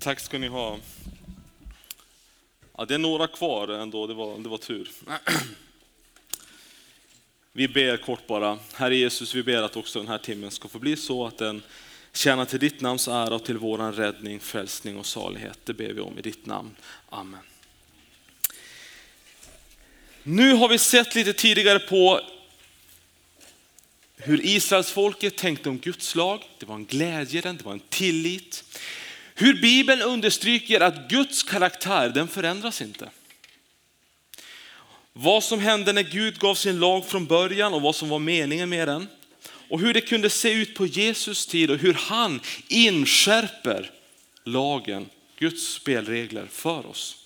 Tack ska ni ha. Ja, det är några kvar ändå, det var tur. Vi ber kort bara. Herre Jesus, vi ber att också den här timmen ska få bli så att den tjänar till ditt namns ära och till våran räddning, frälsning och salighet. Det ber vi om i ditt namn. Amen. Nu har vi sett lite tidigare på hur Israels folket tänkte om Guds lag. Det var en glädje, det var en tillit. Hur Bibeln understryker att Guds karaktär, den förändras inte. Vad som hände när Gud gav sin lag från början och vad som var meningen med den. Och hur det kunde se ut på Jesus tid och hur han inskärper lagen, Guds spelregler för oss.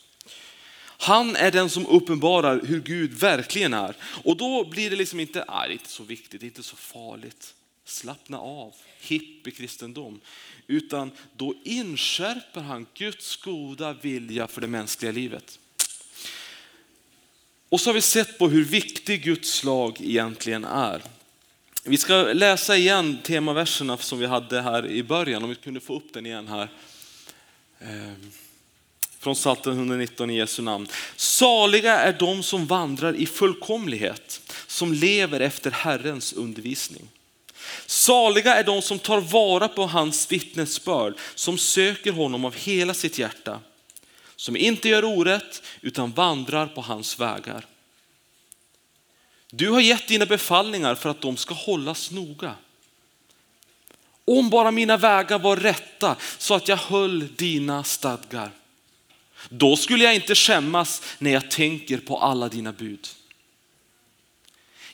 Han är den som uppenbarar hur Gud verkligen är. Och då blir det liksom inte, det är inte så viktigt, det är inte så farligt. Slappna av, hipp i kristendom. Utan då inskärper han Guds goda vilja för det mänskliga livet. Och så har vi sett på hur viktig Guds lag egentligen är. Vi ska läsa igen temaverserna som vi hade här i början. Om vi kunde få upp den igen här. Från Psaltaren 119 i Jesu namn. Saliga är de som vandrar i fullkomlighet, som lever efter Herrens undervisning. Saliga är de som tar vara på hans vittnesbörd, som söker honom av hela sitt hjärta, som inte gör orätt utan vandrar på hans vägar. Du har gett dina befallningar för att de ska hållas noga. Om bara mina vägar var rätta så att jag höll dina stadgar. Då skulle jag inte skämmas när jag tänker på alla dina bud.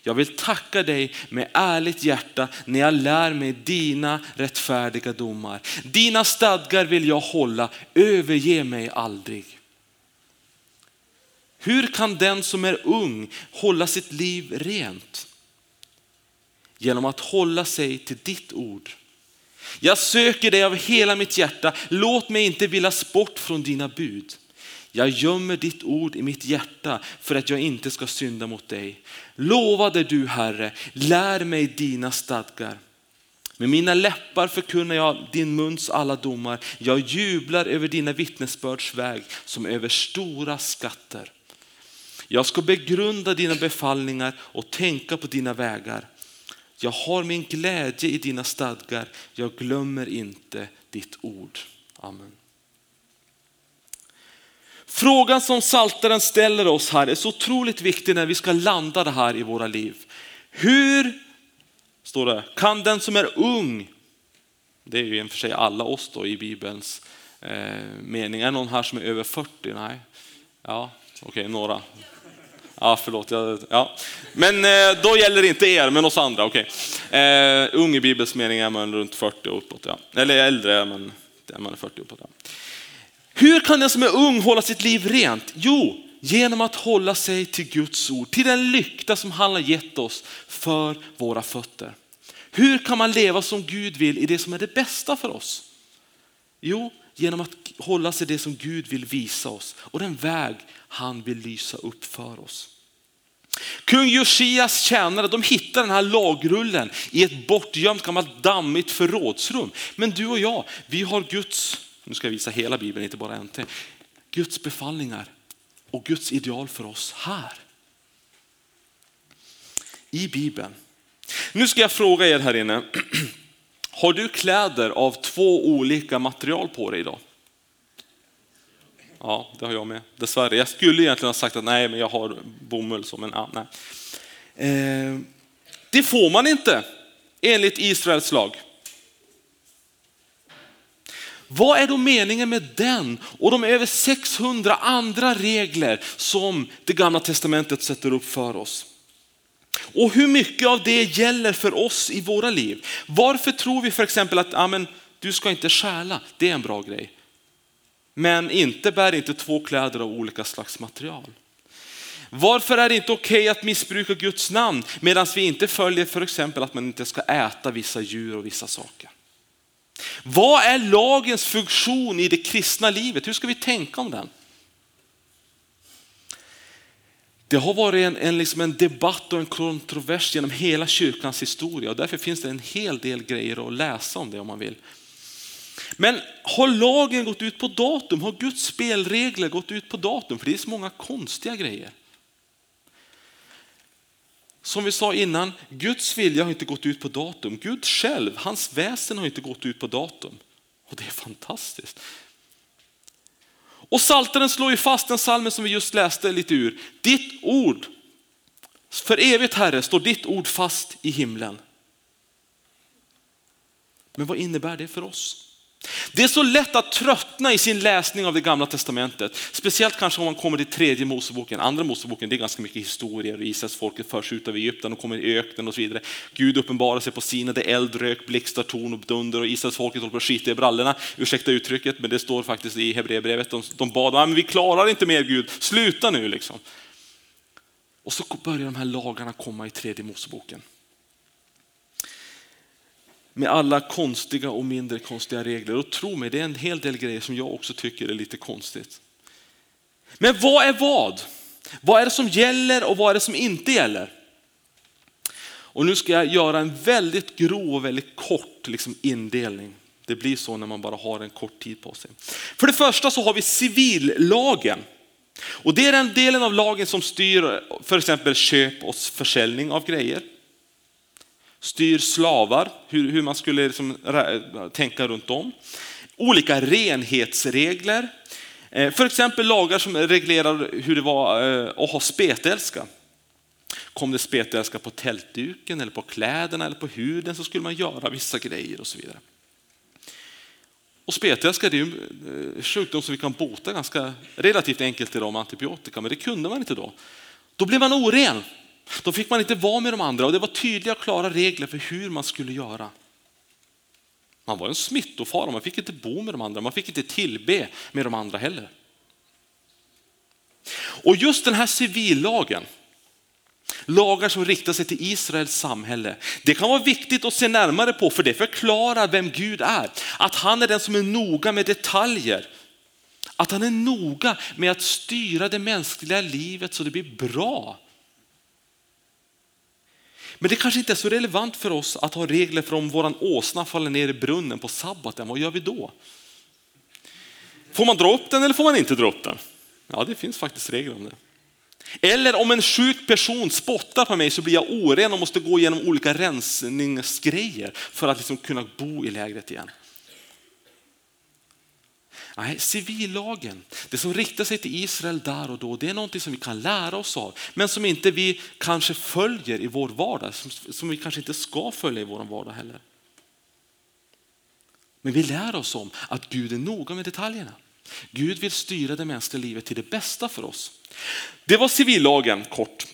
Jag vill tacka dig med ärligt hjärta när jag lär mig dina rättfärdiga domar. Dina stadgar vill jag hålla, överge mig aldrig. Hur kan den som är ung hålla sitt liv rent? Genom att hålla sig till ditt ord. Jag söker dig av hela mitt hjärta, låt mig inte villas bort från dina bud. Jag gömmer ditt ord i mitt hjärta för att jag inte ska synda mot dig. Lovade du, Herre, lär mig dina stadgar. Med mina läppar förkunnar jag din muns alla domar. Jag jublar över dina vittnesbörds väg som över stora skatter. Jag ska begrunda dina befallningar och tänka på dina vägar. Jag har min glädje i dina stadgar. Jag glömmer inte ditt ord. Amen. Frågan som Psaltaren ställer oss här är så otroligt viktig när vi ska landa det här i våra liv. Hur, står det, kan den som är ung, det är ju i och för sig alla oss då i Bibelns mening. Är någon här som är över 40? Nej. Ja, okej, några. Ja, förlåt. Ja. Men då gäller det inte er, men oss andra. Okej. Ung i Bibelns mening är man runt 40 och uppåt. Ja. Eller äldre är man 40 uppåt. Ja. Hur kan den som är ung hålla sitt liv rent? Jo, genom att hålla sig till Guds ord, till den lykta som han har gett oss för våra fötter. Hur kan man leva som Gud vill i det som är det bästa för oss? Jo, genom att hålla sig till det som Gud vill visa oss och den väg han vill lysa upp för oss. Kung Josias tjänare, de hittar den här lagrullen i ett bortgömt gammalt dammigt förrådsrum. Men du och jag, vi har Guds... Nu ska jag visa hela Bibeln, inte bara en till. Guds befallningar och Guds ideal för oss här. I Bibeln. Nu ska jag fråga er här inne. Har du kläder av två olika material på dig idag? Ja, det har jag med. Dessvärre. Jag skulle egentligen ha sagt att nej, men jag har bomull. Så, men, ja, nej. Det får man inte enligt Israels lag. Vad är då meningen med den och de över 600 andra regler som det gamla testamentet sätter upp för oss? Och hur mycket av det gäller för oss i våra liv? Varför tror vi för exempel att amen, du ska inte stjäla, det är en bra grej. Men inte bär inte två kläder av olika slags material. Varför är det inte okej att missbruka Guds namn medan vi inte följer för exempel att man inte ska äta vissa djur och vissa saker? Vad är lagens funktion i det kristna livet? Hur ska vi tänka om den? Det har varit en debatt och en kontrovers genom hela kyrkans historia. Och därför finns det en hel del grejer att läsa om det om man vill. Men har lagen gått ut på datum? Har Guds spelregler gått ut på datum? För det är så många konstiga grejer. Som vi sa innan, Guds vilja har inte gått ut på datum. Gud själv, hans väsen har inte gått ut på datum. Och det är fantastiskt. Och Psaltaren slår ju fast den psalmen som vi just läste lite ur. Ditt ord, för evigt Herre, står ditt ord fast i himlen. Men vad innebär det för oss? Det är så lätt att tröttna i sin läsning av det gamla testamentet. Speciellt kanske om man kommer till tredje Moseboken. Andra Moseboken, det är ganska mycket historier. Och Israels folket förs ut av Egypten och kommer i öknen och så vidare. Gud uppenbarar sig på Sina. Det är eld, rök, blixtar, torn och dunder. Och Israels folket håller på att skita i brallorna. Ursäkta uttrycket, men det står faktiskt i Hebreerbrevet. De bad, men vi klarar inte mer Gud. Sluta nu liksom. Och så börjar de här lagarna komma i tredje Moseboken. Med alla konstiga och mindre konstiga regler. Och tro mig, det är en hel del grejer som jag också tycker är lite konstigt. Men vad är vad? Vad är det som gäller och vad är det som inte gäller? Och nu ska jag göra en väldigt grov och väldigt kort indelning. Det blir så när man bara har en kort tid på sig. För det första så har vi civillagen. Och det är den delen av lagen som styr för exempel köp och försäljning av grejer. Styr slavar, hur man skulle tänka runt om. Olika renhetsregler. För exempel lagar som reglerar hur det var att ha spetälska. Kom det spetälska på tältduken eller på kläderna eller på huden så skulle man göra vissa grejer och så vidare. Och spetälska är ju en sjukdom som vi kan bota ganska relativt enkelt idag med antibiotika. Men det kunde man inte då. Då blev man oren. Då fick man inte vara med de andra och det var tydliga och klara regler för hur man skulle göra. Man var en smittofara, man fick inte bo med de andra, man fick inte tillbe med de andra heller. Och just den här civillagen, lagar som riktar sig till Israels samhälle, det kan vara viktigt att se närmare på för det förklarar vem Gud är. Att han är den som är noga med detaljer. Att han är noga med att styra det mänskliga livet så det blir bra. Men det kanske inte är så relevant för oss att ha regler för om våran åsna faller ner i brunnen på sabbaten. Vad gör vi då? Får man dra upp den eller får man inte dra upp den? Ja, det finns faktiskt regler om det. Eller om en sjuk person spottar på mig så blir jag oren och måste gå igenom olika rensningsgrejer för att kunna bo i lägret igen. Nej, civillagen, det som riktar sig till Israel där och då, det är någonting som vi kan lära oss av. Men som inte vi kanske följer i vår vardag, som vi kanske inte ska följa i vår vardag heller. Men vi lär oss om att Gud är noga med detaljerna. Gud vill styra det mänskliga livet till det bästa för oss. Det var civillagen, kort.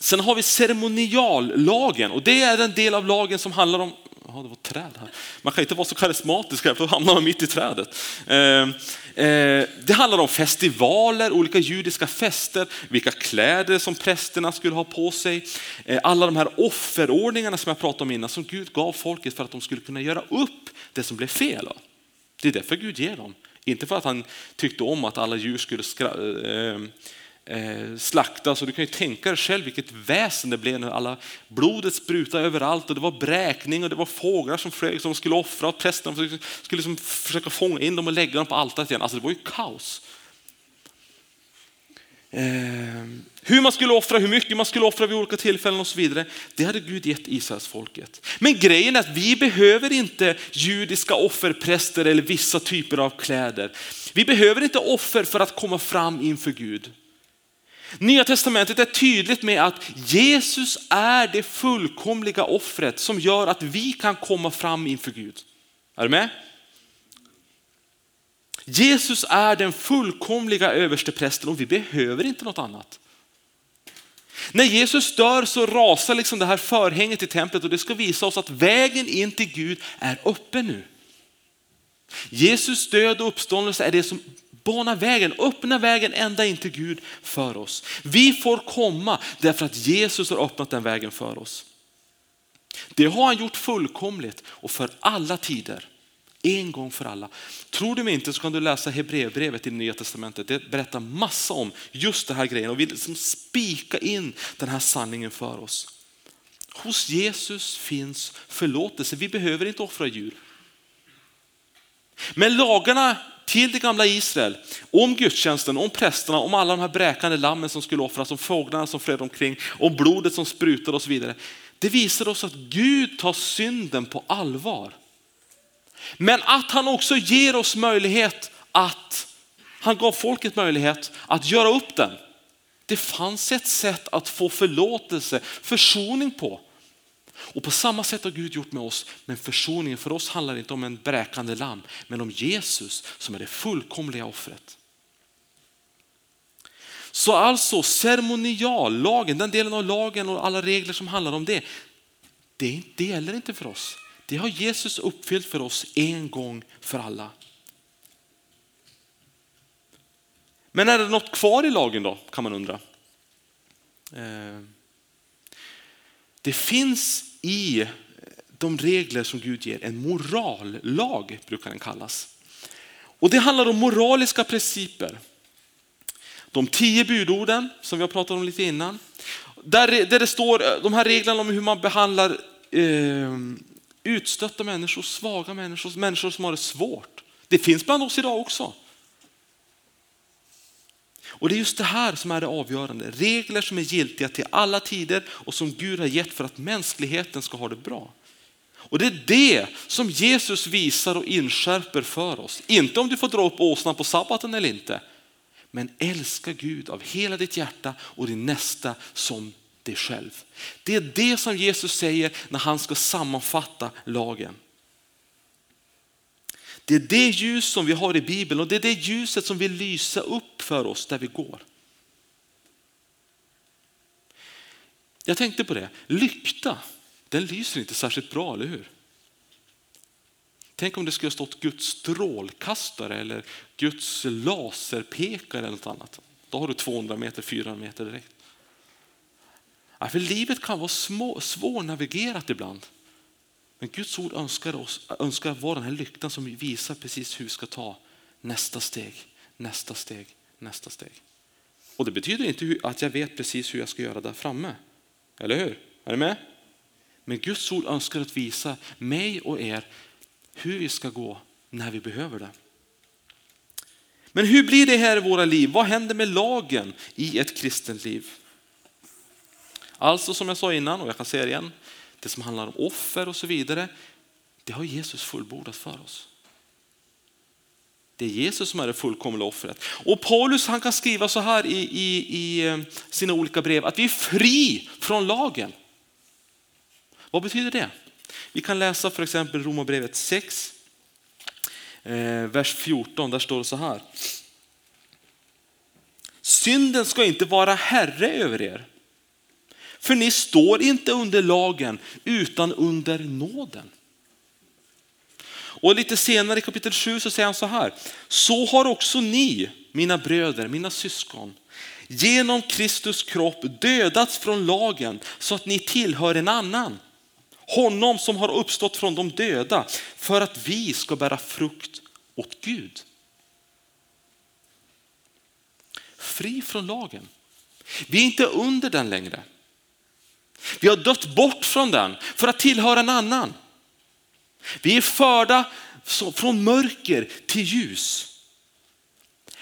Sen har vi ceremoniallagen och det är en del av lagen som handlar om... Ja, det var träd här. Man kan inte vara så karismatisk här för då hamnar man mitt i trädet. Det handlar om festivaler, olika judiska fester, vilka kläder som prästerna skulle ha på sig. Alla de här offerordningarna som jag pratade om innan som Gud gav folket för att de skulle kunna göra upp det som blev fel. Det är därför Gud ger dem. Inte för att han tyckte om att alla djur skulle slaktas. Och du kan ju tänka dig själv vilket väsen det blev när alla blodet sprutade överallt och det var bräkning och det var fåglar som flög som skulle offra och prästerna skulle försöka fånga in dem och lägga dem på altaret igen. Alltså det var ju kaos. Hur man skulle offra, hur mycket man skulle offra vid olika tillfällen och så vidare. Det hade Gud gett Israels folket. Men grejen är att vi behöver inte judiska offerpräster eller vissa typer av kläder. Vi behöver inte offer för att komma fram inför Gud. Nya testamentet är tydligt med att Jesus är det fullkomliga offret som gör att vi kan komma fram inför Gud. Är du med? Jesus är den fullkomliga översteprästen och vi behöver inte något annat. När Jesus dör så rasar det här förhänget i templet och det ska visa oss att vägen in till Gud är öppen nu. Jesus död och uppståndelse är det som bana vägen, öppna vägen ända in till Gud för oss. Vi får komma därför att Jesus har öppnat den vägen för oss. Det har han gjort fullkomligt och för alla tider. En gång för alla. Tror du mig inte så kan du läsa Hebreerbrevet i Nya testamentet. Det berättar massa om just det här grejen och vill spika in den här sanningen för oss. Hos Jesus finns förlåtelse. Vi behöver inte offra djur. Men lagarna till det gamla Israel, om gudstjänsten, om prästerna, om alla de här bräkande lammen som skulle offras, om fåglarna som flöd omkring, om blodet som sprutade och så vidare. Det visar oss att Gud tar synden på allvar. Men att han också ger oss möjlighet att, han gav folket möjlighet att göra upp den. Det fanns ett sätt att få förlåtelse, försoning på. Och på samma sätt har Gud gjort med oss. Men försoningen för oss handlar inte om en bräkande lamm, men om Jesus som är det fullkomliga offret. Så alltså ceremonial, lagen, den delen av lagen och alla regler som handlar om det, det gäller inte för oss. Det har Jesus uppfyllt för oss en gång för alla. Men är det något kvar i lagen då, kan man undra. Det finns i de regler som Gud ger en morallag, brukar den kallas. Och det handlar om moraliska principer. De 10 budorden som vi har pratat om lite innan. Där det står de här reglerna om hur man behandlar utstötta människor, svaga människor, människor som har det svårt. Det finns bland oss idag också. Och det är just det här som är det avgörande. Regler som är giltiga till alla tider och som Gud har gett för att mänskligheten ska ha det bra. Och det är det som Jesus visar och inskärper för oss. Inte om du får dra upp åsnan på sabbaten eller inte. Men älska Gud av hela ditt hjärta och din nästa som dig själv. Det är det som Jesus säger när han ska sammanfatta lagen. Det är det ljus som vi har i Bibeln och det är det ljuset som vill lysa upp för oss där vi går. Jag tänkte på det. Lykta, den lyser inte särskilt bra, eller hur? Tänk om det skulle ha stått Guds strålkastare eller Guds laserpekare eller något annat. Då har du 200 meter, 400 meter direkt. Ja, för livet kan vara svårnavigerat ibland. Men Guds ord önskar vara den här lyktan som visar precis hur vi ska ta nästa steg, nästa steg, nästa steg. Och det betyder inte att jag vet precis hur jag ska göra där framme. Eller hur? Är ni med? Men Guds ord önskar att visa mig och er hur vi ska gå när vi behöver det. Men hur blir det här i våra liv? Vad händer med lagen i ett kristet liv? Alltså som jag sa innan och jag kan säga det igen. Det som handlar om offer och så vidare, det har Jesus fullbordat för oss. Det är Jesus som är det fullkomliga offret. Och Paulus, han kan skriva så här i sina olika brev att vi är fri från lagen. Vad betyder det? Vi kan läsa för exempel Romarbrevet 6, vers 14. Där står det så här. Synden ska inte vara herre över er. För ni står inte under lagen utan under nåden. Och lite senare i kapitel 7 så säger han så här. Så har också ni, mina bröder, mina syskon, genom Kristus kropp dödats från lagen så att ni tillhör en annan. Honom som har uppstått från de döda för att vi ska bära frukt åt Gud. Fri från lagen. Vi är inte under den längre. Vi har dött bort från den för att tillhöra en annan. Vi är förda från mörker till ljus.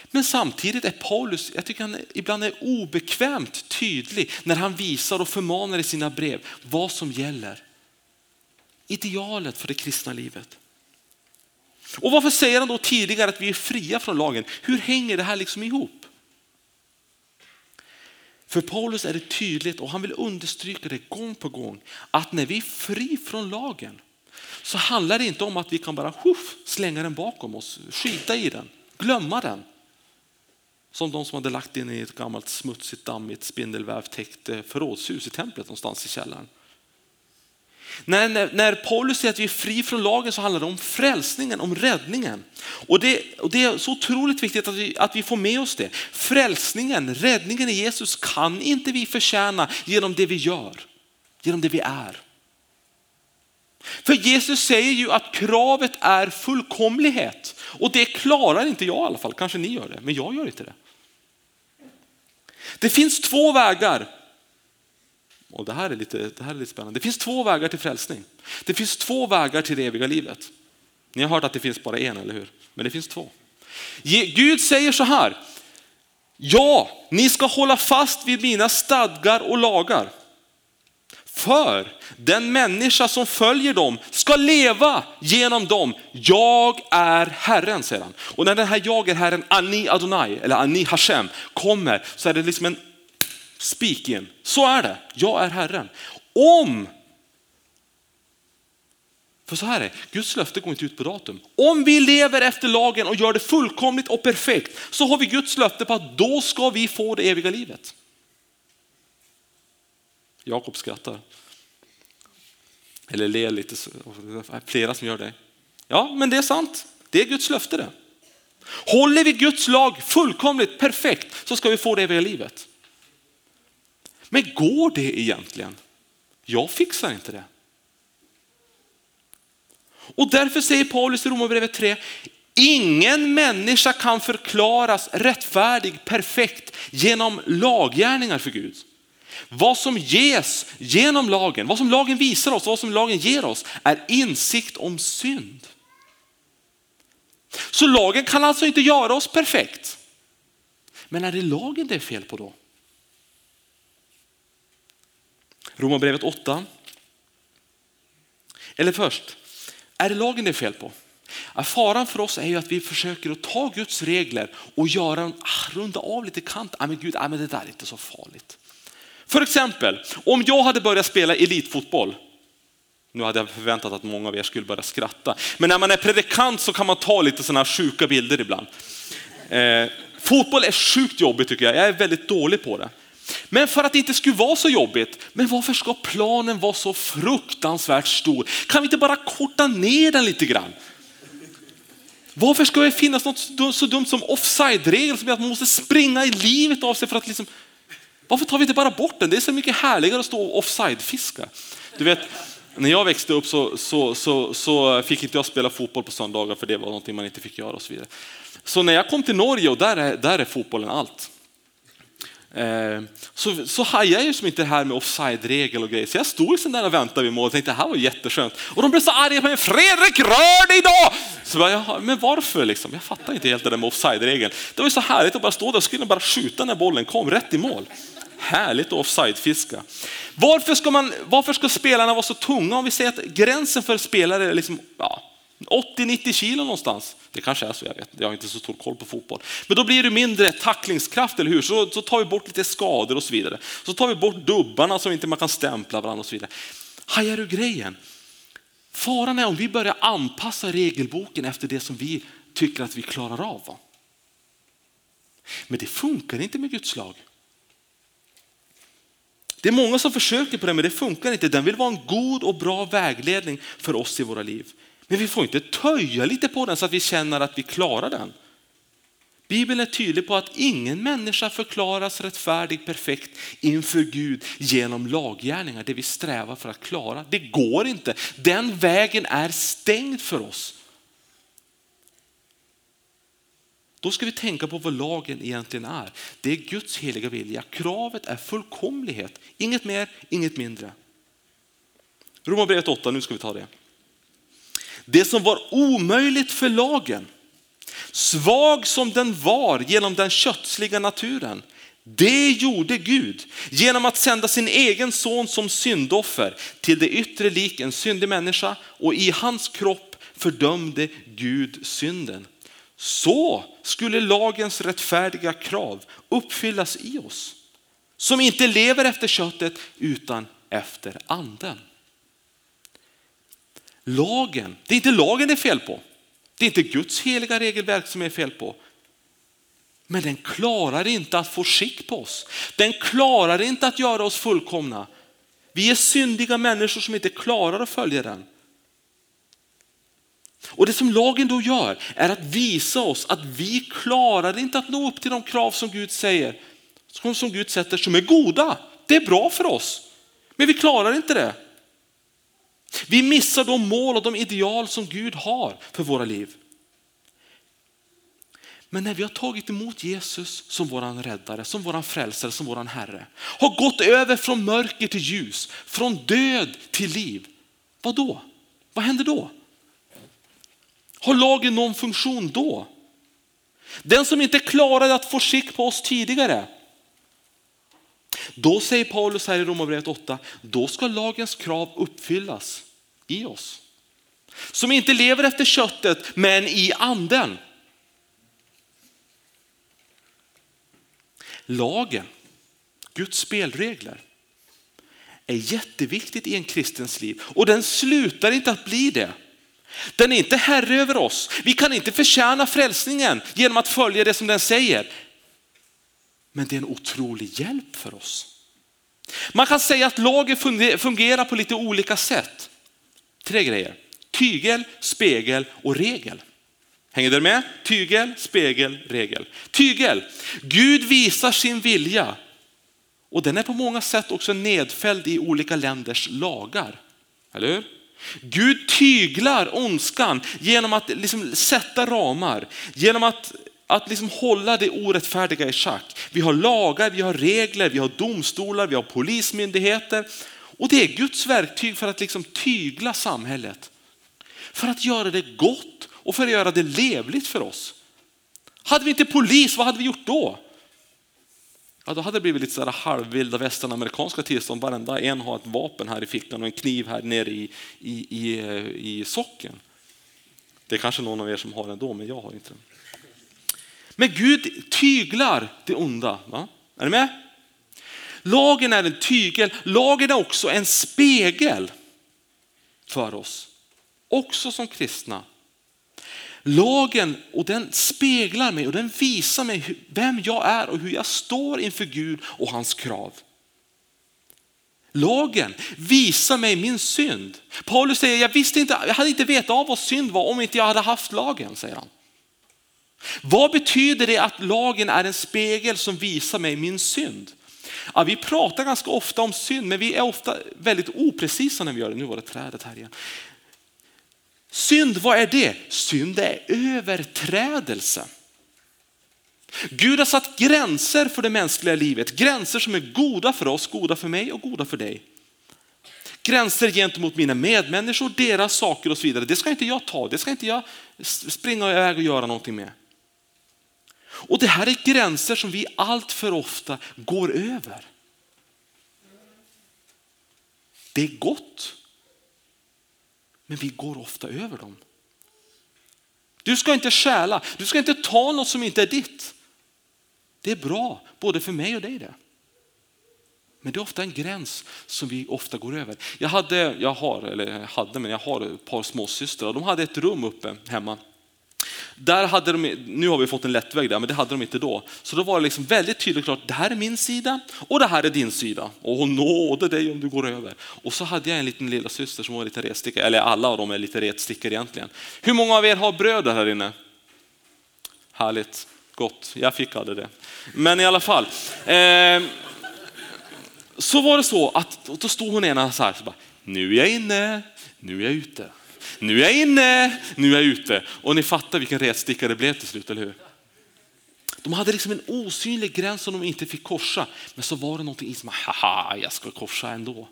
Men samtidigt är Paulus, jag tycker han ibland är obekvämt tydlig när han visar och förmanar i sina brev vad som gäller. Idealet för det kristna livet. Och varför säger han då tidigare att vi är fria från lagen? Hur hänger det här liksom ihop? För Paulus är det tydligt och han vill understryka det gång på gång att när vi är fri från lagen så handlar det inte om att vi kan bara slänga den bakom oss, skita i den, glömma den. Som de som hade lagt in i ett gammalt smutsigt, dammigt, spindelvävtäckt förrådshus i templet någonstans i källaren. När Paulus säger att vi är fri från lagen så handlar det om frälsningen, om räddningen. Och det är så otroligt viktigt att vi får med oss det. Frälsningen, räddningen i Jesus kan inte vi förtjäna genom det vi gör, genom det vi är. För Jesus säger ju att kravet är fullkomlighet. Och det klarar inte jag i alla fall, kanske ni gör det, men jag gör inte det. Det finns 2 vägar. Och det här är lite spännande. Det finns 2 vägar till frälsning. Det finns 2 vägar till det eviga livet. Ni har hört att det finns bara en, eller hur? Men det finns två. Gud säger så här. Ja, ni ska hålla fast vid mina stadgar och lagar. För den människa som följer dem ska leva genom dem. Jag är Herren, säger han. Och när den här jag är Herren, Ani Adonai, eller Ani Hashem, kommer, så är det liksom en spik in. Så är det. Jag är Herren. För så här är Guds löfte går inte ut på datum. Om vi lever efter lagen och gör det fullkomligt och perfekt, så har vi Guds löfte på att då ska vi få det eviga livet. Jakob skrattar. Eller ler lite. Flera som gör det. Ja, men det är sant. Det är Guds löfte det. Håller vi Guds lag fullkomligt perfekt, så ska vi få det eviga livet. Men går det egentligen? Jag fixar inte det. Och därför säger Paulus i Romarbrevet 3, ingen människa kan förklaras rättfärdig, perfekt genom laggärningar för Gud. Vad som ges genom lagen, vad som lagen visar oss, vad som lagen ger oss är insikt om synd. Så lagen kan alltså inte göra oss perfekt. Men är det lagen det är fel på då? Romarbrevet 8. Eller först, är det lagen det är fel på? Faran för oss är ju att vi försöker att ta Guds regler och göra en runda av lite kant. Men Gud, men det där är inte så farligt. För exempel, om jag hade börjat spela elitfotboll. Nu hade jag förväntat att många av er skulle börja skratta. Men när man är predikant så kan man ta lite sådana här sjuka bilder ibland. Fotboll är sjukt jobbigt tycker jag. Jag är väldigt dålig på det. Men för att det inte skulle vara så jobbigt, men varför ska planen vara så fruktansvärt stor? Kan vi inte bara korta ner den lite grann? Varför ska det finnas något så dumt som offside-regel som är att man måste springa i livet av sig för att liksom... Varför tar vi inte bara bort den? Det är så mycket härligare att stå offside-fiska. Du vet, när jag växte upp så fick inte jag spela fotboll på söndagar för det var någonting man inte fick göra och så vidare. Så när jag kom till Norge och där är fotbollen allt. Så hajar jag ju som inte det här med offside-regel och grejer. Så jag stod sen där och väntade vid mål och tänkte det här var jätteskönt. Och de blev så arga på mig. Fredrik, rör dig då! Så jag, men varför liksom? Jag fattar inte helt det där med offside-regeln. Det var ju så härligt att bara stå där och skulle bara skjuta när bollen kom rätt i mål. Härligt att offside-fiska. Varför ska spelarna vara så tunga om vi säger att gränsen för spelare är liksom... Ja, 80-90 kilo någonstans. Det kanske är så, jag vet. Jag har inte så stor koll på fotboll. Men då blir det mindre tacklingskraft, eller hur? Så tar vi bort lite skador och så vidare. Så tar vi bort dubbarna som inte man kan stämpla varandra och så vidare. Hajar du grejen? Faran är om vi börjar anpassa regelboken efter det som vi tycker att vi klarar av. Va? Men det funkar inte med Guds lag. Det är många som försöker på det, men det funkar inte. Den vill vara en god och bra vägledning för oss i våra liv. Men vi får inte töja lite på den så att vi känner att vi klarar den. Bibeln är tydlig på att ingen människa förklaras rättfärdig, perfekt inför Gud genom laggärningar. Det vi strävar för att klara. Det går inte. Den vägen är stängd för oss. Då ska vi tänka på vad lagen egentligen är. Det är Guds heliga vilja. Kravet är fullkomlighet. Inget mer, inget mindre. Romarbrevet 8, nu ska vi ta det. Det som var omöjligt för lagen, svag som den var genom den köttsliga naturen, det gjorde Gud genom att sända sin egen son som syndoffer till det yttre lik en syndig människa, och i hans kropp fördömde Gud synden. Så skulle lagens rättfärdiga krav uppfyllas i oss som inte lever efter köttet utan efter anden. Lagen, det är inte lagen det är fel på. Det är inte Guds heliga regelverk som är fel på. Men den klarar inte att få skick på oss. Den klarar inte att göra oss fullkomna. Vi är syndiga människor som inte klarar att följa den. Och det som lagen då gör är att visa oss att vi klarar inte att nå upp till de krav som Gud säger. Som Gud sätter som är goda. Det är bra för oss. Men vi klarar inte det. Vi missar de mål och de ideal som Gud har för våra liv. Men när vi har tagit emot Jesus som våran räddare, som våran frälsare, som våran herre, har gått över från mörker till ljus, från död till liv. Vad då? Vad händer då? Har lagen någon funktion då? Den som inte klarade att få skick på oss tidigare. Då säger Paulus här i Romarbrevet 8, då ska lagens krav uppfyllas i oss. Som inte lever efter köttet, men i anden. Lagen, Guds spelregler, är jätteviktigt i en kristens liv. Och den slutar inte att bli det. Den är inte herre över oss. Vi kan inte förtjäna frälsningen genom att följa det som den säger. Men det är en otrolig hjälp för oss. Man kan säga att lagen fungerar på lite olika sätt. 3 grejer. Tygel, spegel och regel. Hänger du med? Tygel, spegel, regel. Tygel. Gud visar sin vilja. Och den är på många sätt också nedfälld i olika länders lagar. Eller hur? Gud tyglar ondskan genom att liksom sätta ramar. Genom att liksom hålla det orättfärdiga i schack. Vi har lagar, vi har regler, vi har domstolar, vi har polismyndigheter. Och det är Guds verktyg för att liksom tygla samhället. För att göra det gott och för att göra det levligt för oss. Hade vi inte polis, vad hade vi gjort då? Ja, då hade det blivit lite sådär halvvilda västernamerikanska tillstånd. Varenda en har ett vapen här i fickan och en kniv här nere i socken. Det är kanske någon av er som har den då, men jag har inte den. Men Gud tyglar det onda. Va? Är ni med? Lagen är en tygel. Lagen är också en spegel för oss. Också som kristna. Lagen, och den speglar mig och den visar mig vem jag är och hur jag står inför Gud och hans krav. Lagen visar mig min synd. Paulus säger, jag hade inte vetat av vad synd var om inte jag hade haft lagen, säger han. Vad betyder det att lagen är en spegel som visar mig min synd? Ja, vi pratar ganska ofta om synd, men vi är ofta väldigt oprecisa när vi gör det. Nu var det trädet här igen. Synd, vad är det? Synd är överträdelse. Gud har satt gränser för det mänskliga livet. Gränser som är goda för oss, goda för mig och goda för dig. Gränser gentemot mina medmänniskor, deras saker och så vidare. Det ska inte jag ta, det ska inte jag springa iväg och göra någonting med. Och det här är gränser som vi allt för ofta går över. Det är gott. Men vi går ofta över dem. Du ska inte stjäla. Du ska inte ta något som inte är ditt. Det är bra, både för mig och dig det. Men det är ofta en gräns som vi ofta går över. Jag har ett par småsystrar. De hade ett rum uppe hemma. Där hade de, nu har vi fått en lättväg där, men det hade de inte då. Så då var det liksom väldigt tydligt klart, det här är min sida och det här är din sida. Och nåde dig om du går över. Och så hade jag en liten lilla syster som var lite retstickare, eller alla av dem är lite retstickare egentligen. Hur många av er har bröder här inne? Härligt, gott, jag fick aldrig det. Men i alla fall. Så var det så att då stod hon ena så här, så bara, nu är jag inne, nu är jag ute. Nu är jag inne, nu är jag ute. Och ni fattar vilken retstickare det blev till slut, eller hur? De hade liksom en osynlig gräns som de inte fick korsa. Men så var det någonting i som, haha, jag ska korsa ändå.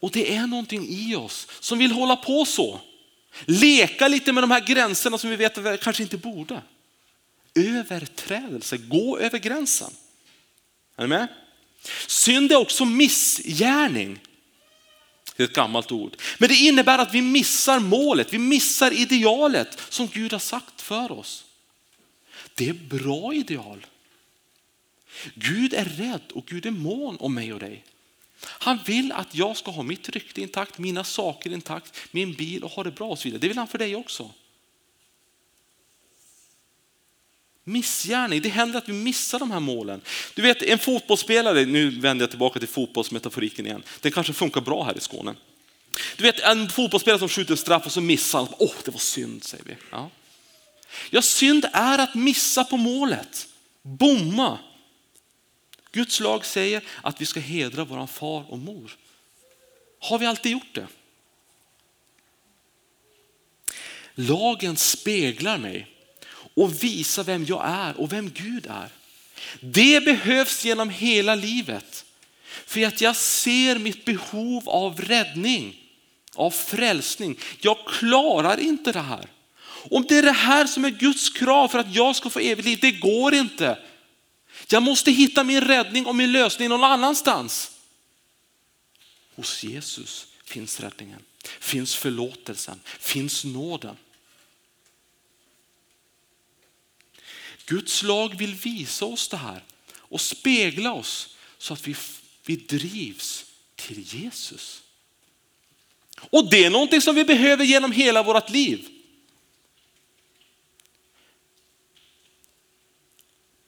Och det är någonting i oss som vill hålla på så. Leka lite med de här gränserna som vi vet att vi kanske inte borde. Överträdelse, gå över gränsen. Är ni med? Synd är också missgärning. Det är ett gammalt ord. Men det innebär att vi missar målet. Vi missar idealet som Gud har sagt för oss. Det är bra ideal. Gud är rädd och Gud är mån om mig och dig. Han vill att jag ska ha mitt rykte intakt, mina saker intakt, min bil och ha det bra och så vidare. Det vill han för dig också. Missgärning, det händer att vi missar de här målen. Du vet, en fotbollsspelare, nu vänder jag tillbaka till fotbollsmetaforiken igen. Den kanske funkar bra här i Skåne. Du vet, en fotbollsspelare som skjuter straff och så missar han. Åh, det var synd, säger vi. Ja, synd är att missa på målet. Bomma. Guds lag säger att vi ska hedra våran far och mor. Har vi alltid gjort det? Lagen speglar mig. Och visa vem jag är och vem Gud är. Det behövs genom hela livet. För att jag ser mitt behov av räddning. av frälsning. Jag klarar inte det här. Om det är det här som är Guds krav för att jag ska få evigt liv, det går inte. Jag måste hitta min räddning och min lösning någon annanstans. Hos Jesus finns räddningen, finns förlåtelsen, finns nåden. Guds lag vill visa oss det här och spegla oss så att vi drivs till Jesus. Och det är någonting som vi behöver genom hela vårt liv.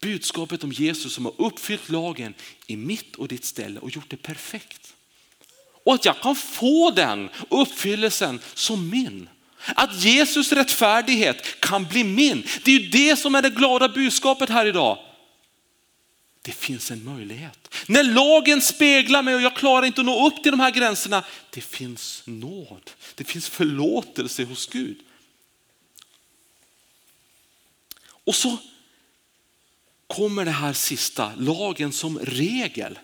Budskapet om Jesus som har uppfyllt lagen i mitt och ditt ställe och gjort det perfekt. Och att jag kan få den uppfyllelsen som min. Att Jesus rättfärdighet kan bli min. Det är ju det som är det glada budskapet här idag. Det finns en möjlighet. När lagen speglar mig och jag klarar inte att nå upp till de här gränserna. Det finns nåd. Det finns förlåtelse hos Gud. Och så kommer det här sista, lagen som regel.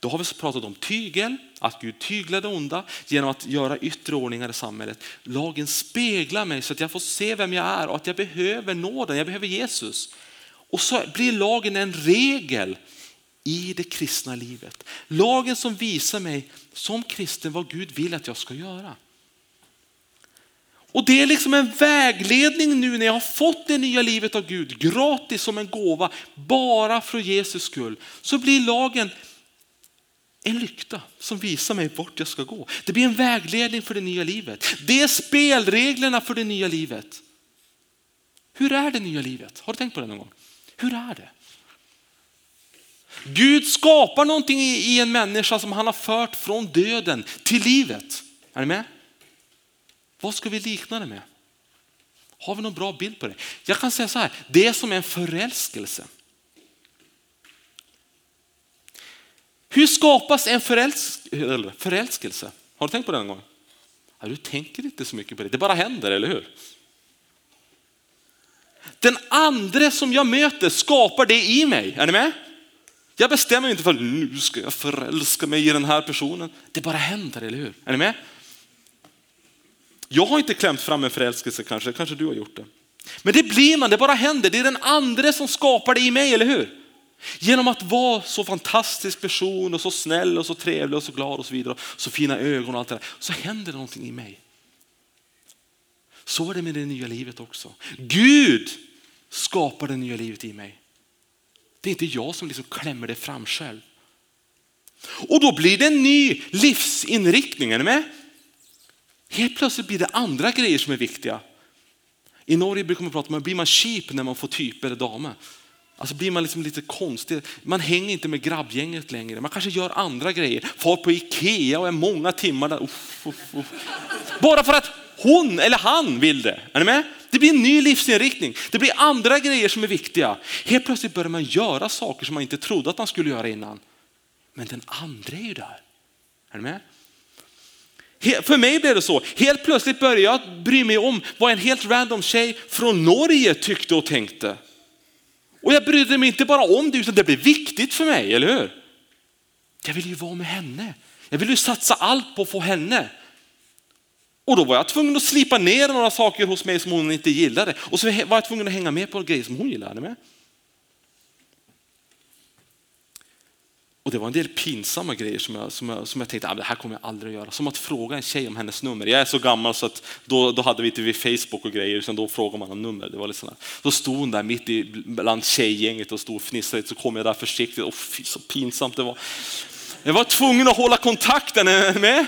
Då har vi så pratat om tygel, att Gud tyglade onda genom att göra yttre ordningar i samhället. Lagen speglar mig så att jag får se vem jag är och att jag behöver nåden, jag behöver Jesus. Och så blir lagen en regel i det kristna livet. Lagen som visar mig som kristen vad Gud vill att jag ska göra. Och det är liksom en vägledning nu när jag har fått det nya livet av Gud gratis som en gåva bara för Jesus skull. Så blir lagen en lykta som visar mig vart jag ska gå. Det blir en vägledning för det nya livet. Det är spelreglerna för det nya livet. Hur är det nya livet? Har du tänkt på det någon gång? Hur är det? Gud skapar någonting i en människa som han har fört från döden till livet. Är ni med? Vad ska vi likna det med? Har vi någon bra bild på det? Jag kan säga så här. Det är som en förälskelse. Hur skapas en förälskelse? Har du tänkt på det någon gång? Ja, du tänker inte så mycket på det. Det bara händer, eller hur? Den andra som jag möter skapar det i mig. Är ni med? Jag bestämmer inte för nu ska jag förälska mig i den här personen. Det bara händer, eller hur? Är ni med? Jag har inte klämt fram en förälskelse kanske. Kanske du har gjort det. Men det blir man, det bara händer. Det är den andra som skapar det i mig, eller hur? Genom att vara så fantastisk person och så snäll och så trevlig och så glad och så vidare. Så fina ögon och allt det där. Så händer någonting i mig. Så var det med det nya livet också. Gud skapar det nya livet i mig. Det är inte jag som liksom klämmer det fram själv. Och då blir det en ny livsinriktning. Är ni med? Helt plötsligt blir det andra grejer som är viktiga. I Norge brukar man prata om att blir man cheap när man får typer eller damer. Alltså blir man liksom lite konstig. Man hänger inte med grabbgänget längre. Man kanske gör andra grejer. Far på Ikea och är många timmar där. Bara för att hon eller han vill det. Är ni med? Det blir en ny livsinriktning. Det blir andra grejer som är viktiga. Helt plötsligt börjar man göra saker som man inte trodde att man skulle göra innan. Men den andra är ju där. Är ni med? För mig blev det så. Helt plötsligt började jag bry mig om vad en helt random tjej från Norge tyckte och tänkte. Och jag brydde mig inte bara om det utan det blev viktigt för mig, eller hur? Jag ville ju vara med henne. Jag ville ju satsa allt på att få henne. Och då var jag tvungen att slipa ner några saker hos mig som hon inte gillade. Och så var jag tvungen att hänga med på grejer som hon gillade med. Och det var en del pinsamma grejer som jag tänkte att det här kommer jag aldrig att göra. Som att fråga en tjej om hennes nummer. Jag är så gammal så att då hade vi inte vid Facebook och grejer. Utan då frågade man om nummer. Det var liksom, då stod hon där mitt i bland tjejgänget och stod och fnissade. Så kom jag där försiktigt. Och fy, så pinsamt det var. Jag var tvungen att hålla kontakten med.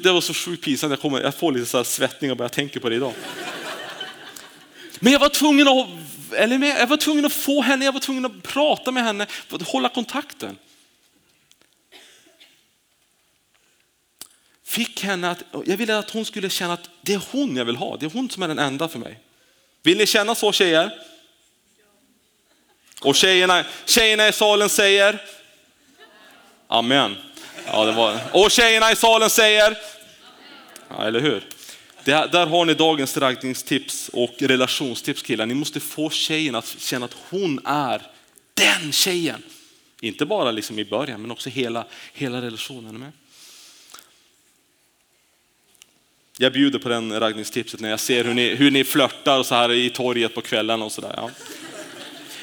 Det var så sjukt pinsamt. Jag får lite så här svettning och börjar tänka på det idag. Men jag var tvungen att... Jag var tvungen att få henne. Jag var tvungen att prata med henne. För att hålla kontakten. Jag ville att hon skulle känna att det är hon jag vill ha. Det är hon som är den enda för mig. Vill ni känna så, tjejer? Och tjejerna i salen säger? Amen. Ja, det var. Och tjejerna i salen säger? Ja, eller hur? Där har ni dagens raggningstips och relationstips, killar. Ni måste få tjejen att känna att hon är den tjejen. Inte bara liksom i början men också hela relationen med. Jag bjuder på den raggningstipset när jag ser hur ni flörtar och så här i torget på kvällen och sådär. Ja.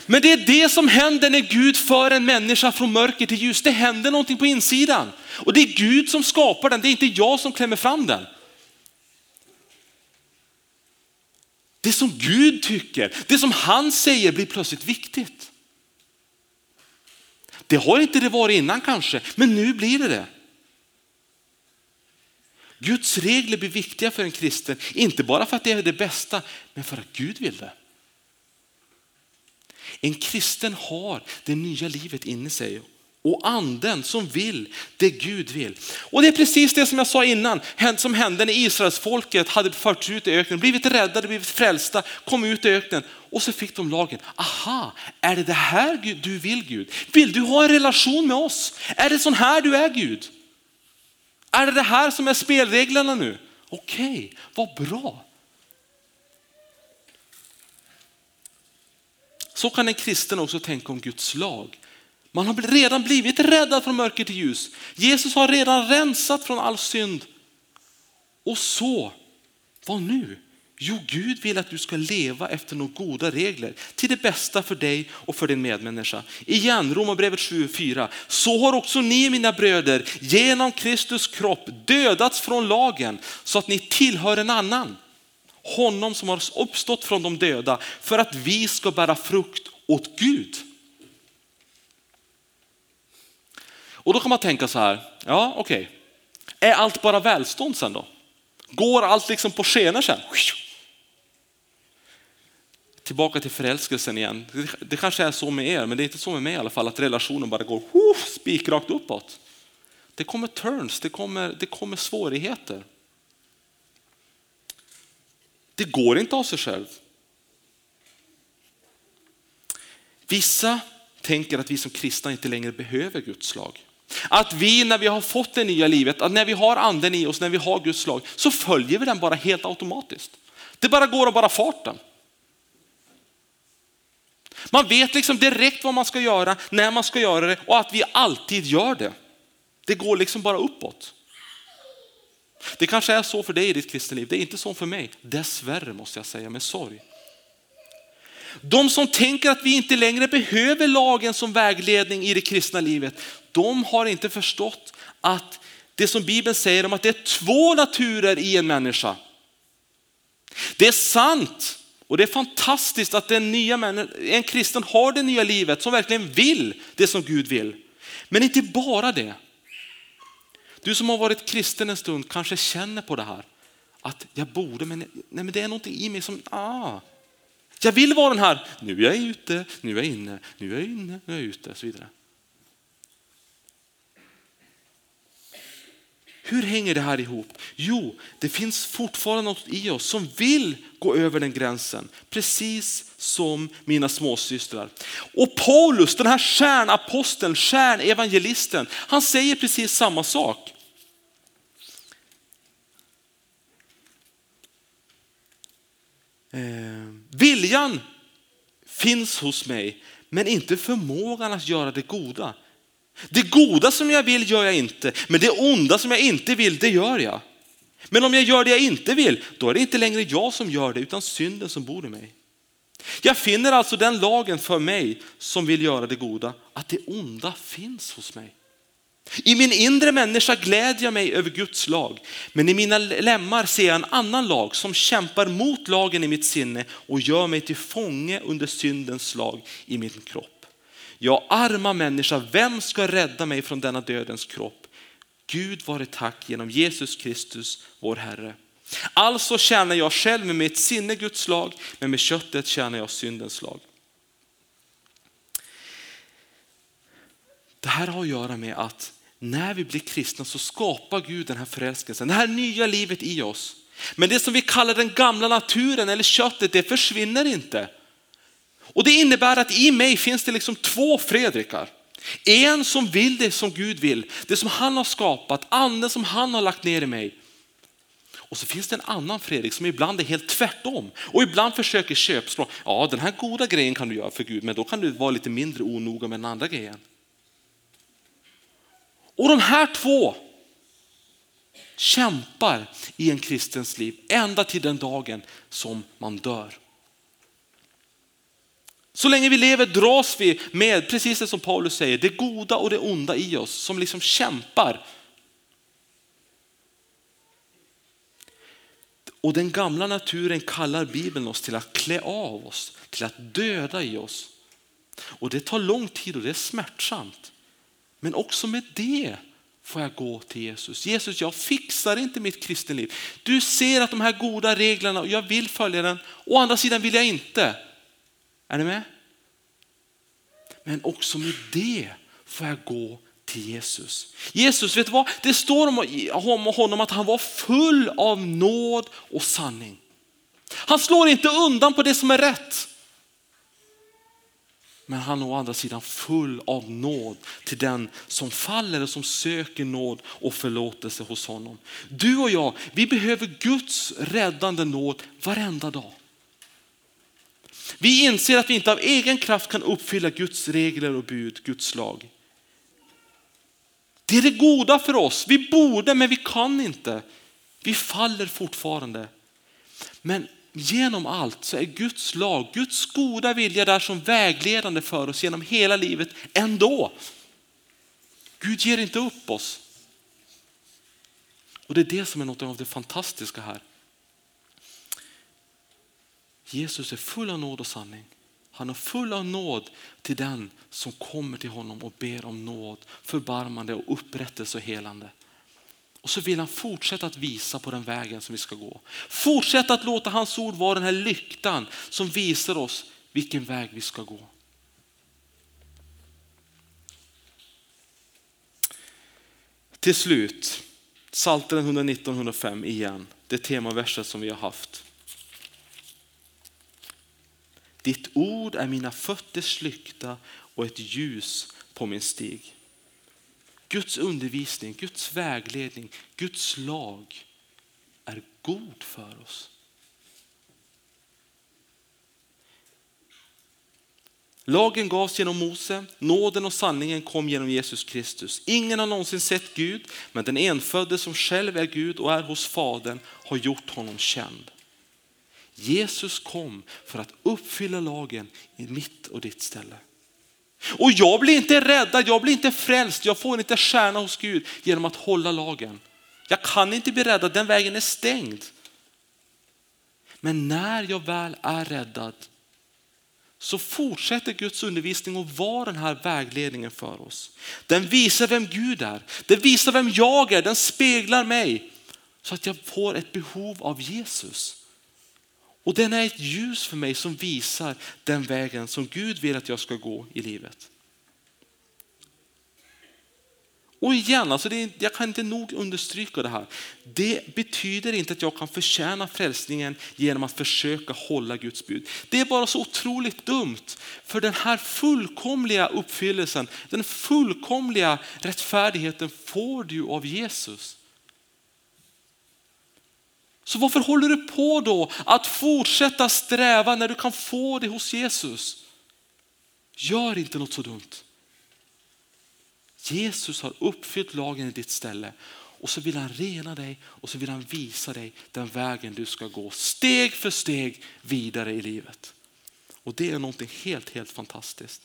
Men det är det som händer när Gud för en människa från mörker till ljus. Det händer någonting på insidan. Och det är Gud som skapar den. Det är inte jag som klämmer fram den. Det som Gud tycker, det som han säger blir plötsligt viktigt. Det har inte det varit innan kanske, men nu blir det. Guds regler blir viktiga för en kristen. Inte bara för att det är det bästa, men för att Gud vill det. En kristen har det nya livet inne i sig. Och anden som vill det Gud vill. Och det är precis det som jag sa innan. Som hände när Israels folket hade förts ut i öknen. Blivit räddade, blivit frälsta. Kom ut i öknen. Och så fick de lagen. Aha, är det här du vill, Gud? Vill du ha en relation med oss? Är det sån här du är, Gud? Är det här som är spelreglerna nu? Okej, vad bra. Så kan en kristen också tänka om Guds lag. Man har redan blivit räddad från mörker till ljus. Jesus har redan rensat från all synd. Och så, vad nu? Jo, Gud vill att du ska leva efter några goda regler. Till det bästa för dig och för din medmänniska. Igen, Romarbrevet 7:4. Så har också ni, mina bröder, genom Kristus kropp dödats från lagen. Så att ni tillhör en annan. Honom som har uppstått från de döda. För att vi ska bära frukt åt Gud. Och då kan man tänka så här. Ja, okej. Är allt bara välstånd sen då? Går allt liksom på skenar sen? Tillbaka till förälskelsen igen. Det kanske är så med er, men det är inte så med mig i alla fall. Att relationen bara går spikrakt uppåt. Det kommer turns. Det kommer svårigheter. Det går inte av sig själv. Vissa tänker att vi som kristna inte längre behöver Guds lag. Att vi när vi har fått det nya livet, att när vi har anden i oss, när vi har Guds lag, så följer vi den bara helt automatiskt. Det bara går och bara farten. Man vet liksom direkt vad man ska göra, när man ska göra det och att vi alltid gör det. Det går liksom bara uppåt. Det kanske är så för dig i ditt kristenliv. Det är inte så för mig. Dessvärre måste jag säga med sorg. De som tänker att vi inte längre behöver lagen som vägledning i det kristna livet, de har inte förstått att det som Bibeln säger om att det är två naturer i en människa. Det är sant och det är fantastiskt att en kristen har det nya livet som verkligen vill det som Gud vill. Men inte bara det. Du som har varit kristen en stund kanske känner på det här. Att jag borde, men det är någonting i mig som... Jag vill vara den här, nu är jag ute, nu är jag inne, nu är jag inne, nu är jag ute och så vidare. Hur hänger det här ihop? Jo, det finns fortfarande något i oss som vill gå över den gränsen. Precis som mina småsystrar. Och Paulus, den här kärnaposteln, kärnevangelisten, han säger precis samma sak. Viljan finns hos mig, men inte förmågan att göra det goda. Det goda som jag vill gör jag inte, men det onda som jag inte vill, det gör jag. Men om jag gör det jag inte vill, då är det inte längre jag som gör det, utan synden som bor i mig. Jag finner alltså den lagen för mig som vill göra det goda, att det onda finns hos mig. I min inre människa glädjer jag mig över Guds lag, men i mina lemmar ser jag en annan lag som kämpar mot lagen i mitt sinne och gör mig till fånge under syndens lag i min kropp. Jag arma människa, vem ska rädda mig från denna dödens kropp? Gud vare tack genom Jesus Kristus, vår Herre. Alltså tjänar jag själv med mitt sinne Guds lag, men med köttet tjänar jag syndens lag. Det här har att göra med att när vi blir kristna så skapar Gud den här förälskelsen, det här nya livet i oss. Men det som vi kallar den gamla naturen eller köttet, det försvinner inte. Och det innebär att i mig finns det liksom två Fredrikar. En som vill det som Gud vill, det som han har skapat, anden som han har lagt ner i mig. Och så finns det en annan Fredrik som ibland är helt tvärtom. Och ibland försöker köpslå. Ja, den här goda grejen kan du göra för Gud, men då kan du vara lite mindre onoga med den andra grejen. Och de här två kämpar i en kristens liv ända till den dagen som man dör. Så länge vi lever dras vi med, precis det som Paulus säger, det goda och det onda i oss som liksom kämpar. Och den gamla naturen kallar Bibeln oss till att klä av oss, till att döda i oss. Och det tar lång tid och det är smärtsamt. Men också med det får jag gå till Jesus. Jesus, jag fixar inte mitt kristenliv. Du ser att de här goda reglerna, och jag vill följa den. Å andra sidan vill jag inte. Är ni med? Men också med det får jag gå till Jesus. Jesus, vet du vad? Det står om honom att han var full av nåd och sanning. Han slår inte undan på det som är rätt. Men han är å andra sidan full av nåd till den som faller och som söker nåd och förlåtelse hos honom. Du och jag, vi behöver Guds räddande nåd varenda dag. Vi inser att vi inte av egen kraft kan uppfylla Guds regler och bud, Guds lag. Det är det goda för oss. Vi borde, men vi kan inte. Vi faller fortfarande. Men genom allt så är Guds lag, Guds goda vilja där som vägledande för oss genom hela livet ändå. Gud ger inte upp oss. Och det är det som är något av det fantastiska här. Jesus är full av nåd och sanning. Han är full av nåd till den som kommer till honom och ber om nåd, förbarmande och upprättelse och helande. Och så vill han fortsätta att visa på den vägen som vi ska gå. Fortsätta att låta hans ord vara den här lyktan som visar oss vilken väg vi ska gå. Till slut, Psaltaren 119:105 igen. Det temaverset som vi har haft. Ditt ord är mina fötters lykta och ett ljus på min stig. Guds undervisning, Guds vägledning, Guds lag är god för oss. Lagen gavs genom Mose, nåden och sanningen kom genom Jesus Kristus. Ingen har någonsin sett Gud, men den enfödde som själv är Gud och är hos Fadern har gjort honom känd. Jesus kom för att uppfylla lagen i mitt och ditt ställe. Och jag blir inte räddad, jag blir inte frälst, jag får inte stjärna hos Gud genom att hålla lagen. Jag kan inte bli räddad, den vägen är stängd. Men när jag väl är räddad så fortsätter Guds undervisning att vara den här vägledningen för oss. Den visar vem Gud är, den visar vem jag är, den speglar mig. Så att jag får ett behov av Jesus. Och den är ett ljus för mig som visar den vägen som Gud vill att jag ska gå i livet. Och igen, alltså jag kan inte nog understryka det här. Det betyder inte att jag kan förtjäna frälsningen genom att försöka hålla Guds bud. Det är bara så otroligt dumt. För den här fullkomliga uppfyllelsen, den fullkomliga rättfärdigheten får du av Jesus. Så varför håller du på då att fortsätta sträva när du kan få det hos Jesus? Gör inte något så dumt. Jesus har uppfyllt lagen i ditt ställe. Och så vill han rena dig och så vill han visa dig den vägen du ska gå. Steg för steg vidare i livet. Och det är någonting helt fantastiskt.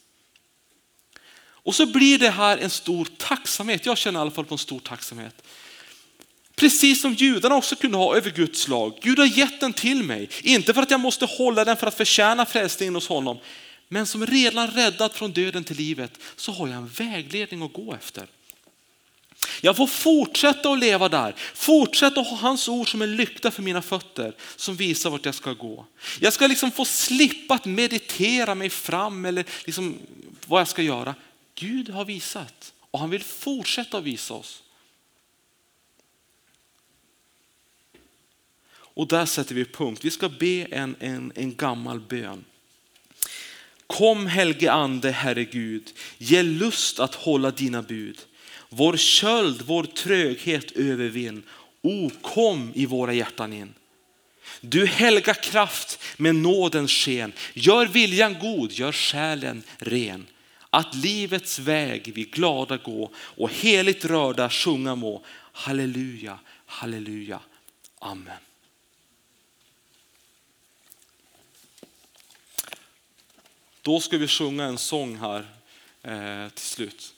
Och så blir det här en stor tacksamhet. Jag känner i alla fall på en stor tacksamhet. Precis som judarna också kunde ha över Guds lag. Gud har gett den till mig. Inte för att jag måste hålla den för att förtjäna frälsningen hos honom. Men som redan räddad från döden till livet så har jag en vägledning att gå efter. Jag får fortsätta att leva där. Fortsätta att ha hans ord som en lykta för mina fötter. Som visar vart jag ska gå. Jag ska liksom få slippa att meditera mig fram. Eller liksom vad jag ska göra. Gud har visat. Och han vill fortsätta att visa oss. Och där sätter vi punkt. Vi ska be en gammal bön. Kom helge ande, Herre Gud. Ge lust att hålla dina bud. Vår köld, vår tröghet övervinn. O, kom i våra hjärtan in. Du helga kraft med nådens sken. Gör viljan god, gör själen ren. Att livets väg vi glada gå och heligt rörda sjunga må. Halleluja, Halleluja. Amen. Då ska vi sjunga en sång här till slut.